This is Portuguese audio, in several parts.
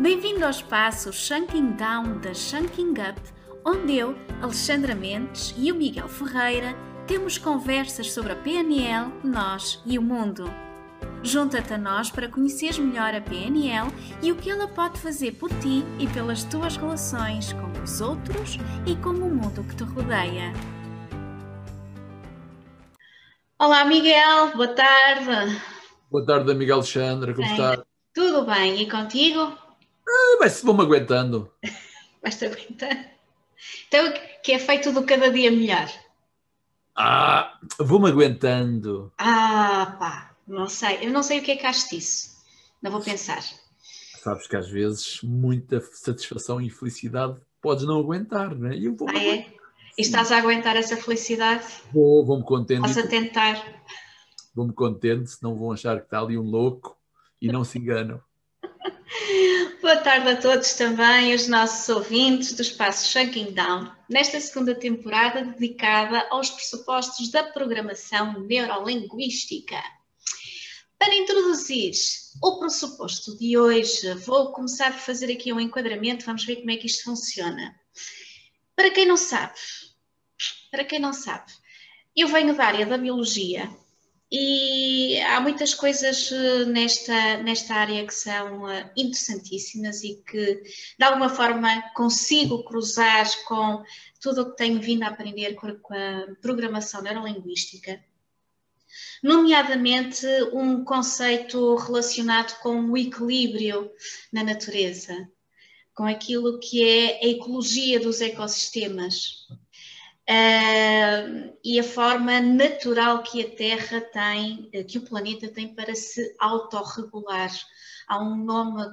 Bem-vindo ao espaço Shaking Down da Shaking Up, onde eu, Alexandra Mendes e o Miguel Ferreira temos conversas sobre a PNL, nós e o mundo. Junta-te a nós para conheceres melhor a PNL e o que ela pode fazer por ti e pelas tuas relações com os outros e com o mundo que te rodeia. Olá Miguel, boa tarde. Boa tarde amiga Alexandra, como está? Tudo bem, e contigo? Vou-me aguentando. Vais-te aguentando? Então, que é feito do cada dia melhor? Vou-me aguentando. Não sei, eu não sei o que é que acho disso, não vou pensar. Sabes que às vezes muita satisfação e felicidade podes não aguentar, não é? Eu vou aguentar. E estás a aguentar essa felicidade? Vou-me contente. Posso a tentar. Vou-me contente, senão vão achar que está ali um louco e não se enganam. Boa tarde a todos também, os nossos ouvintes do espaço Shaking Down, nesta segunda temporada dedicada aos pressupostos da programação neurolinguística. Para introduzir o pressuposto de hoje, vou começar por fazer aqui um enquadramento, vamos ver como é que isto funciona. Para quem não sabe, eu venho da área da biologia e há muitas coisas nesta área que são interessantíssimas e que de alguma forma consigo cruzar com tudo o que tenho vindo a aprender com a programação neurolinguística. Nomeadamente um conceito relacionado com o equilíbrio na natureza, com aquilo que é a ecologia dos ecossistemas e a forma natural que a Terra tem, que o planeta tem para se autorregular. Há um nome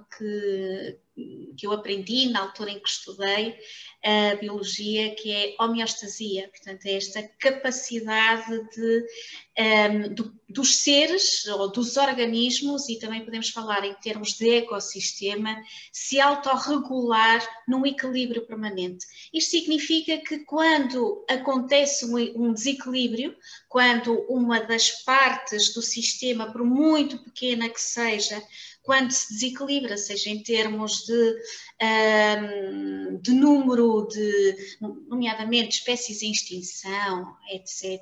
que eu aprendi na altura em que estudei a biologia, que é homeostasia, portanto é esta capacidade dos seres ou dos organismos, e também podemos falar em termos de ecossistema, se autorregular num equilíbrio permanente. Isto significa que quando acontece um desequilíbrio, quando uma das partes do sistema, por muito pequena que seja, quando se desequilibra, seja em termos de número, nomeadamente espécies em extinção, etc.,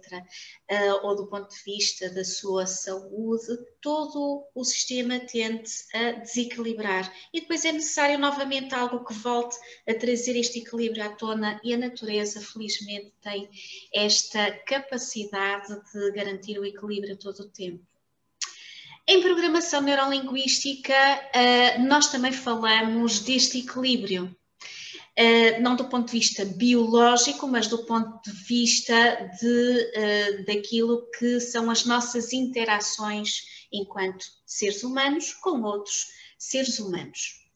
ou do ponto de vista da sua saúde, todo o sistema tende a desequilibrar. E depois é necessário novamente algo que volte a trazer este equilíbrio à tona, e a natureza, felizmente, tem esta capacidade de garantir o equilíbrio a todo o tempo. Em programação neurolinguística, nós também falamos deste equilíbrio, não do ponto de vista biológico, mas do ponto de vista daquilo que são as nossas interações enquanto seres humanos com outros seres humanos.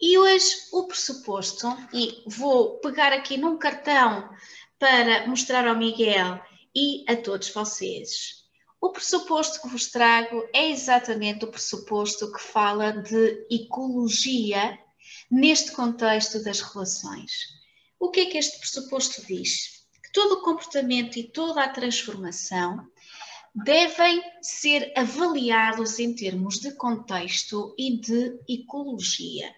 E hoje o pressuposto, e vou pegar aqui num cartão para mostrar ao Miguel e a todos vocês. O pressuposto que vos trago é exatamente o pressuposto que fala de ecologia neste contexto das relações. O que é que este pressuposto diz? Que todo o comportamento e toda a transformação devem ser avaliados em termos de contexto e de ecologia.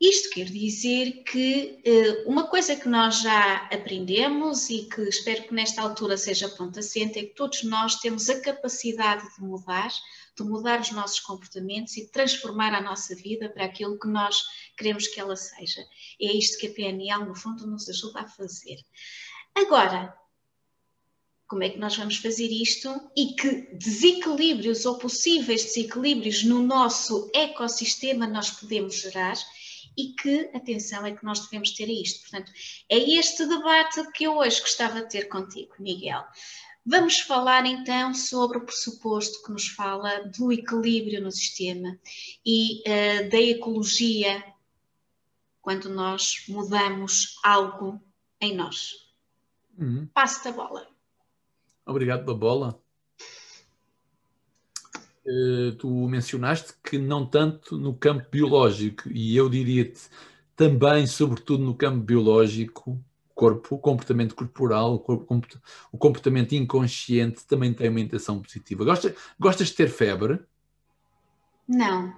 Isto quer dizer que uma coisa que nós já aprendemos e que espero que nesta altura seja ponto assente é que todos nós temos a capacidade de mudar os nossos comportamentos e transformar a nossa vida para aquilo que nós queremos que ela seja. É isto que a PNL, no fundo, nos ajuda a fazer. Agora, como é que nós vamos fazer isto e que desequilíbrios ou possíveis desequilíbrios no nosso ecossistema nós podemos gerar? E que atenção é que nós devemos ter a isto. Portanto, é este debate que eu hoje gostava de ter contigo, Miguel. Vamos falar então sobre o pressuposto que nos fala do equilíbrio no sistema e da ecologia quando nós mudamos algo em nós. Passo-te a bola. Obrigado pela bola. Tu mencionaste que não tanto no campo biológico, e eu diria-te também, sobretudo no campo biológico, corpo, comportamento corporal, o comportamento inconsciente também tem uma intenção positiva. Gostas de ter febre? Não.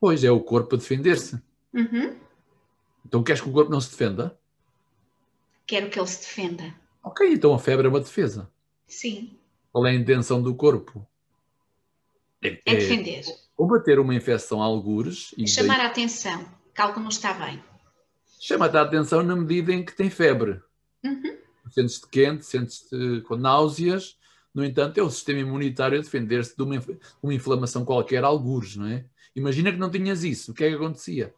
Pois, é o corpo a defender-se. Uhum. Então queres que o corpo não se defenda? Quero que ele se defenda. Ok, então a febre é uma defesa. Sim. Qual é a intenção do corpo? É defender. Combater uma infecção a algures. E chamar a atenção, que algo não está bem. Chama-te a atenção na medida em que tem febre. Uhum. Sentes-te quente, sentes-te com náuseas. No entanto, é o sistema imunitário a defender-se de uma inflamação qualquer a algures, não é? Imagina que não tinhas isso. O que é que acontecia?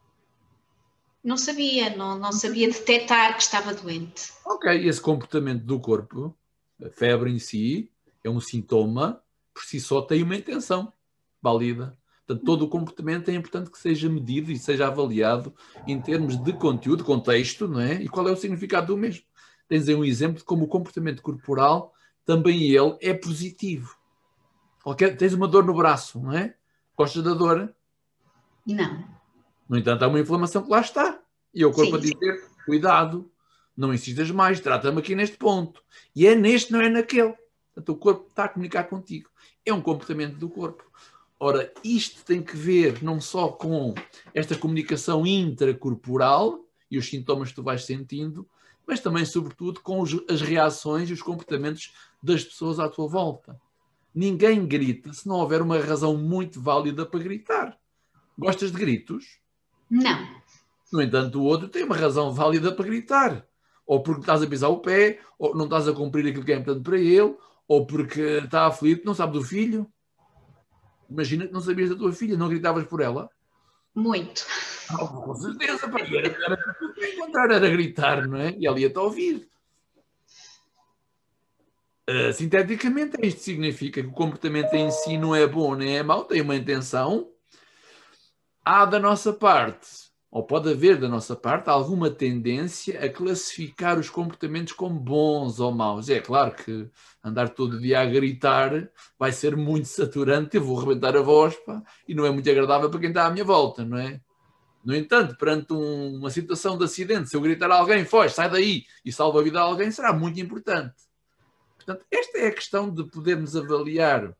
Não sabia. Não sabia detectar que estava doente. Ok. Esse comportamento do corpo, a febre em si, é um sintoma, por si só tem uma intenção válida. Portanto, todo o comportamento é importante que seja medido e seja avaliado em termos de conteúdo, contexto, não é? E qual é o significado do mesmo. Tens aí um exemplo de como o comportamento corporal, também ele é positivo. Tens uma dor no braço, não é? Gostas da dor? Não. No entanto, há uma inflamação que lá está. E o corpo a dizer, cuidado, não insistas mais, trata-me aqui neste ponto. E é neste, não é naquele. Portanto, o corpo está a comunicar contigo. É um comportamento do corpo. Ora, isto tem que ver não só com esta comunicação intracorporal e os sintomas que tu vais sentindo, mas também, sobretudo, com as reações e os comportamentos das pessoas à tua volta. Ninguém grita se não houver uma razão muito válida para gritar. Gostas de gritos? Não. No entanto, o outro tem uma razão válida para gritar. Ou porque estás a pisar o pé, ou não estás a cumprir aquilo que é importante para ele, ou porque está aflito, não sabe do filho. Imagina que não sabias da tua filha, não gritavas por ela? Muito. Oh, com certeza, para encontrar era gritar, não é? E ela ia-te ouvir. Sinteticamente, isto significa que o comportamento em si não é bom nem é mau, tem uma intenção. Há da nossa parte, ou pode haver da nossa parte, alguma tendência a classificar os comportamentos como bons ou maus. É claro que andar todo dia a gritar vai ser muito saturante, eu vou arrebentar a voz, pá, e não é muito agradável para quem está à minha volta, não é? No entanto, perante uma situação de acidente, se eu gritar a alguém, foge, sai daí, e salva a vida a alguém, será muito importante. Portanto, esta é a questão de podermos avaliar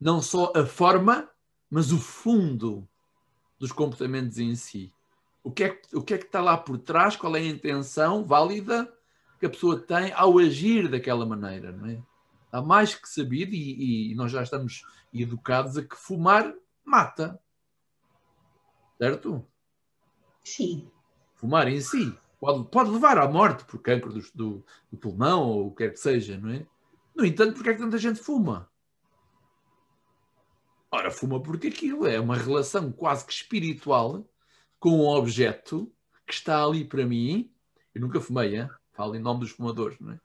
não só a forma, mas o fundo dos comportamentos em si. O que é que está lá por trás? Qual é a intenção válida que a pessoa tem ao agir daquela maneira? Não é? Há mais que sabido, e nós já estamos educados a que fumar mata. Certo? Sim. Fumar em si pode levar à morte por cancro do pulmão ou o que é que seja, não é? No entanto, porque é que tanta gente fuma? Ora, fuma porque aquilo é uma relação quase que espiritual com um objeto que está ali para mim. Eu nunca fumei, hein? Falo em nome dos fumadores, não é?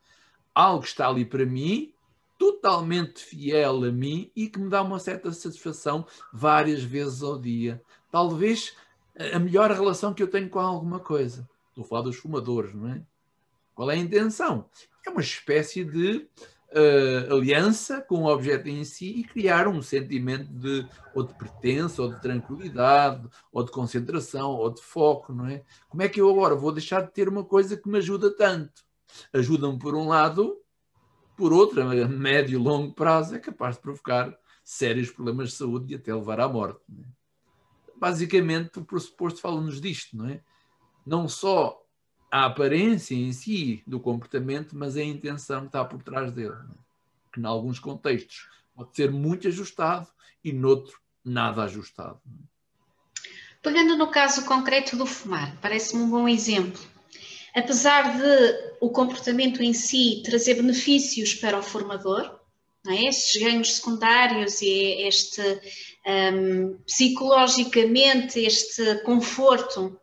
Algo que está ali para mim, totalmente fiel a mim e que me dá uma certa satisfação várias vezes ao dia. Talvez a melhor relação que eu tenho com alguma coisa. Estou a falar dos fumadores, não é? Qual é a intenção? É uma espécie de aliança com o objeto em si e criar um sentimento de ou de pertença, ou de tranquilidade, ou de concentração, ou de foco, não é? Como é que eu agora vou deixar de ter uma coisa que me ajuda tanto? Ajuda-me por um lado, por outro, a médio e longo prazo é capaz de provocar sérios problemas de saúde e até levar à morte, não é? Basicamente, o pressuposto fala-nos disto, não é? Não só a aparência em si do comportamento, mas a intenção que está por trás dele. Não é? Que, em alguns contextos, pode ser muito ajustado e, noutro, nada ajustado. Não é? Pegando no caso concreto do fumar, parece-me um bom exemplo. Apesar de o comportamento em si trazer benefícios para o formador, não é? Estes ganhos secundários e este, psicologicamente, este conforto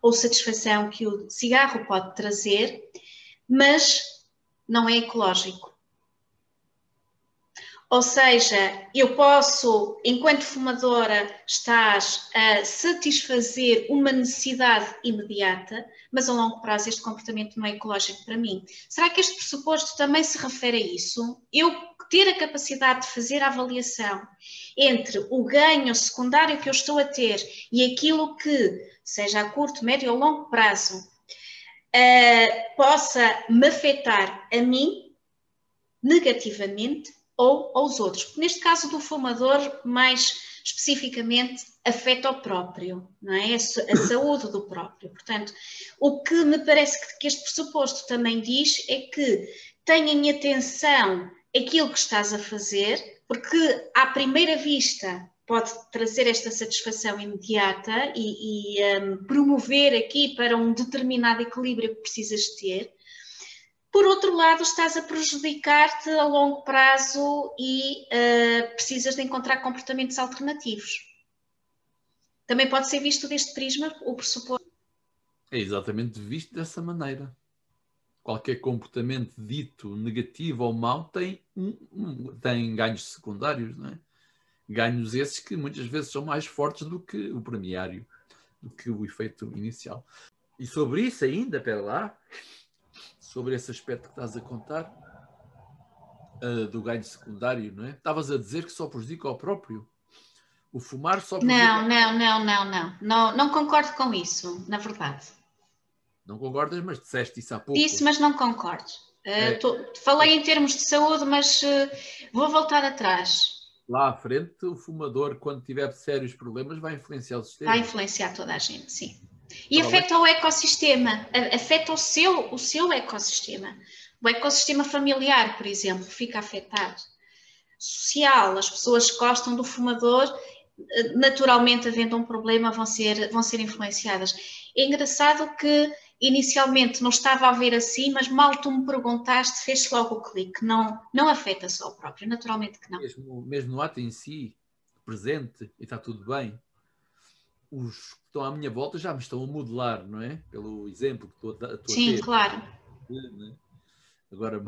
ou satisfação que o cigarro pode trazer, mas não é ecológico. Ou seja, eu posso, enquanto fumadora, estás a satisfazer uma necessidade imediata, mas a longo prazo este comportamento não é ecológico para mim. Será que este pressuposto também se refere a isso? Eu ter a capacidade de fazer a avaliação entre o ganho secundário que eu estou a ter e aquilo que, seja a curto, médio ou longo prazo, possa me afetar a mim negativamente ou aos outros. Neste caso do fumador, mais especificamente afeta o próprio, não é? A saúde do próprio. Portanto, o que me parece que este pressuposto também diz é que tenha em atenção aquilo que estás a fazer, porque à primeira vista pode trazer esta satisfação imediata e promover aqui para um determinado equilíbrio que precisas ter. Por outro lado, estás a prejudicar-te a longo prazo e precisas de encontrar comportamentos alternativos. Também pode ser visto deste prisma, o pressuposto. É exatamente visto dessa maneira. Qualquer comportamento dito negativo ou mau tem ganhos secundários, não é? Ganhos esses que muitas vezes são mais fortes do que o premiário, do que o efeito inicial. E sobre isso ainda, pera lá, sobre esse aspecto que estás a contar, do ganho secundário, não é? Estavas a dizer que só prejudica ao próprio. O fumar só prejudica... Não concordo com isso, na verdade. Não concordas, mas disseste isso há pouco. Disse, mas não concordo. Falei em termos de saúde, mas vou voltar atrás. Lá à frente, o fumador, quando tiver sérios problemas, vai influenciar o sistema. Vai influenciar toda a gente, sim. E afeta o ecossistema, afeta o seu ecossistema. O ecossistema familiar, por exemplo, fica afetado. Social, as pessoas que gostam do fumador, naturalmente, havendo um problema, vão ser influenciadas. É engraçado que, inicialmente, não estava a ver assim, mas mal tu me perguntaste, fez logo o clique. Não afeta só o próprio, naturalmente que não. Mesmo no ato em si, presente, e está tudo bem, os que estão à minha volta já me estão a modelar, não é? Pelo exemplo que estou a ter. Sim, claro. Agora,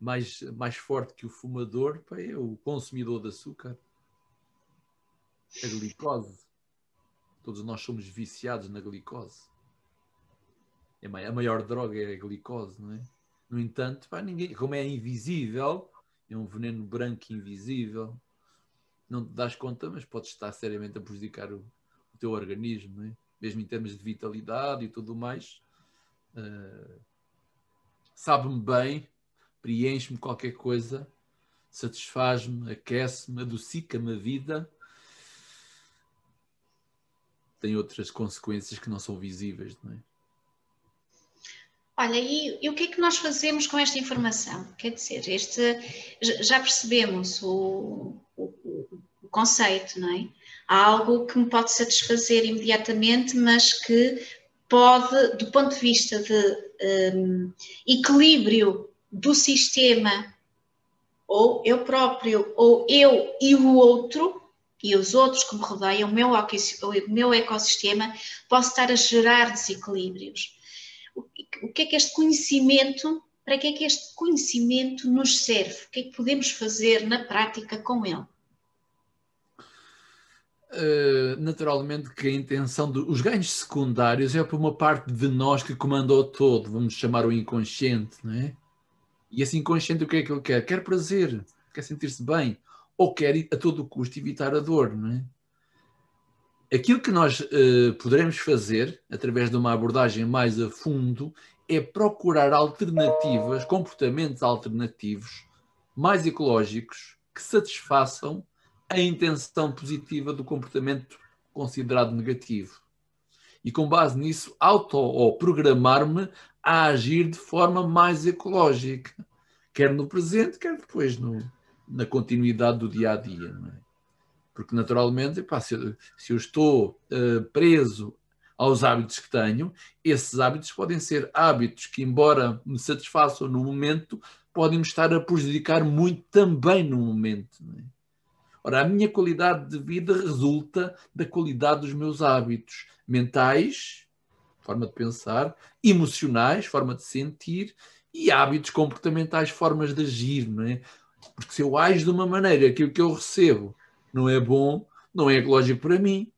mais forte que o fumador, é o consumidor de açúcar. A glicose. Todos nós somos viciados na glicose. A maior droga é a glicose, não é? No entanto, ninguém, como é invisível, é um veneno branco invisível, não te das conta, mas podes estar seriamente a prejudicar o teu organismo, não é? Mesmo em termos de vitalidade e tudo mais. Sabe-me bem, preenche-me qualquer coisa, satisfaz-me, aquece-me, adocica-me a vida. Tem outras consequências que não são visíveis, não é? Olha, e o que é que nós fazemos com esta informação? Quer dizer, já percebemos o conceito, não é? Há algo que me pode satisfazer imediatamente, mas que pode, do ponto de vista de equilíbrio do sistema, ou eu próprio, ou eu e o outro, e os outros que me rodeiam, o meu ecossistema, posso estar a gerar desequilíbrios. O que é que este conhecimento, para que é que este conhecimento nos serve? O que é que podemos fazer na prática com ele? Naturalmente que a intenção dos ganhos secundários é por uma parte de nós que comanda o todo, vamos chamar o inconsciente, não é? E esse inconsciente, o que é que ele quer? Quer prazer, quer sentir-se bem, ou quer a todo custo evitar a dor, não é? Aquilo que nós poderemos fazer, através de uma abordagem mais a fundo, é procurar alternativas, comportamentos alternativos, mais ecológicos, que satisfaçam a intenção positiva do comportamento considerado negativo. E com base nisso, programar-me a agir de forma mais ecológica, quer no presente, quer depois na continuidade do dia-a-dia, não é? Porque naturalmente, se eu estou preso aos hábitos que tenho, esses hábitos podem ser hábitos que, embora me satisfaçam no momento, podem me estar a prejudicar muito também no momento, não é? Ora, a minha qualidade de vida resulta da qualidade dos meus hábitos mentais, forma de pensar, emocionais, forma de sentir, e hábitos comportamentais, formas de agir, não é? Porque se eu ajo de uma maneira, aquilo que eu recebo não é bom, não é ecológico para mim,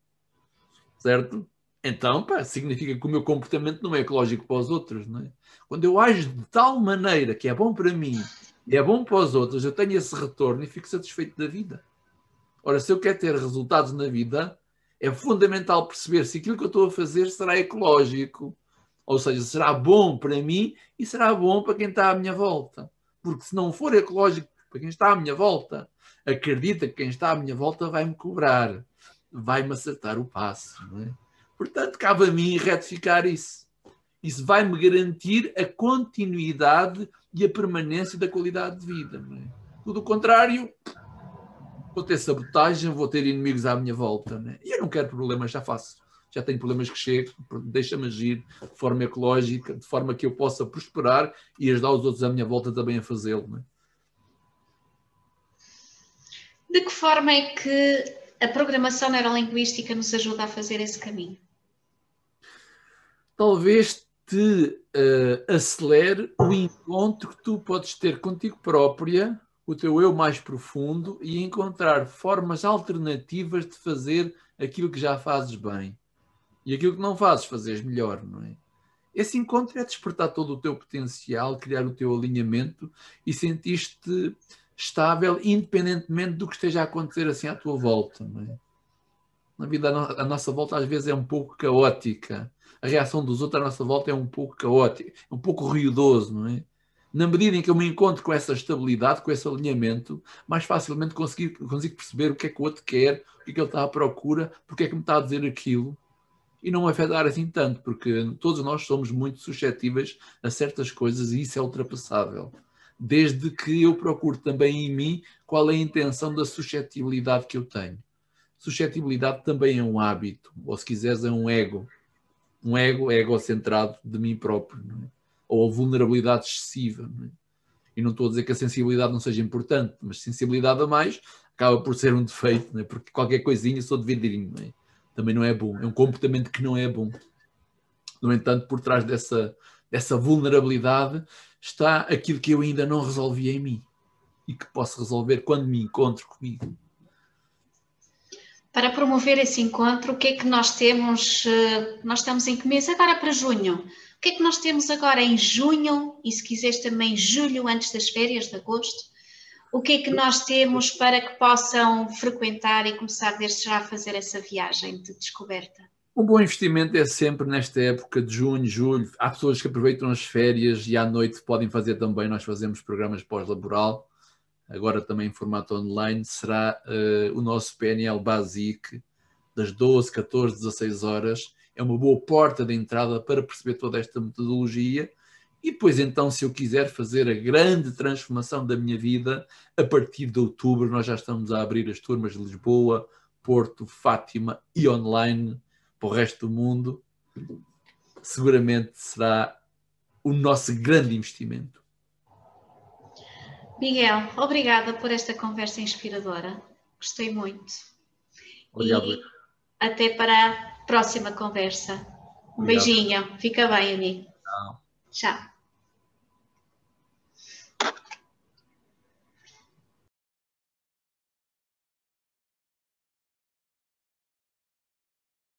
certo? Então, significa que o meu comportamento não é ecológico para os outros, não é? Quando eu ajo de tal maneira que é bom para mim e é bom para os outros, eu tenho esse retorno e fico satisfeito da vida. Ora, se eu quero ter resultados na vida, é fundamental perceber se aquilo que eu estou a fazer será ecológico, ou seja, será bom para mim e será bom para quem está à minha volta. Porque se não for ecológico para quem está à minha volta, acredita que quem está à minha volta vai-me cobrar. vai-me acertar o passo. Não é? Portanto, cabe a mim retificar isso. Isso vai-me garantir a continuidade e a permanência da qualidade de vida. Não é? Tudo o contrário, vou ter sabotagem, vou ter inimigos à minha volta. Não é? E eu não quero problemas, já faço. Já tenho problemas que chego, deixa-me agir de forma ecológica, de forma que eu possa prosperar e ajudar os outros à minha volta também a fazê-lo. Não é? De que forma é que a programação neurolinguística nos ajuda a fazer esse caminho? Talvez te acelere o encontro que tu podes ter contigo própria, o teu eu mais profundo, e encontrar formas alternativas de fazer aquilo que já fazes bem. E aquilo que não fazes, fazes melhor, não é? Esse encontro é despertar todo o teu potencial, criar o teu alinhamento e sentir-te estável, independentemente do que esteja a acontecer assim à tua volta. Não é? Na vida, a nossa volta às vezes é um pouco caótica. A reação dos outros à nossa volta é um pouco caótica, um pouco ruidoso, não é? Na medida em que eu me encontro com essa estabilidade, com esse alinhamento, mais facilmente consigo perceber o que é que o outro quer, o que é que ele está à procura, porque é que me está a dizer aquilo, e não me afetar assim tanto, porque todos nós somos muito suscetíveis a certas coisas e isso é ultrapassável. Desde que eu procuro também em mim qual é a intenção da suscetibilidade que eu tenho. Suscetibilidade também é um hábito, ou se quiseres é um ego. Um ego egocentrado de mim próprio, não é? Ou a vulnerabilidade excessiva. Não é? E não estou a dizer que a sensibilidade não seja importante, mas sensibilidade a mais acaba por ser um defeito, não é? Porque qualquer coisinha sou de vidrinho, não é? Também não é bom, é um comportamento que não é bom. No entanto, por trás dessa vulnerabilidade está aquilo que eu ainda não resolvi em mim e que posso resolver quando me encontro comigo. Para promover esse encontro, o que é que nós temos? Nós estamos em que mês? Agora para junho. O que é que nós temos agora em junho e, se quiseres, também julho, antes das férias de agosto? O que é que nós temos para que possam frequentar e começar desde já a fazer essa viagem de descoberta? Um bom investimento é sempre nesta época de junho, julho. Há pessoas que aproveitam as férias e à noite podem fazer também. Nós fazemos programas pós-laboral, agora também em formato online. Será o nosso PNL Basic, das 12, 14, 16 horas. É uma boa porta de entrada para perceber toda esta metodologia. E depois, então, se eu quiser fazer a grande transformação da minha vida, a partir de outubro nós já estamos a abrir as turmas de Lisboa, Porto, Fátima e online, para o resto do mundo. Seguramente será o nosso grande investimento. Miguel, obrigada por esta conversa inspiradora. Gostei muito. Obrigado. E até para a próxima conversa. Um beijinho. Fica bem, amigo. Tchau. Tchau.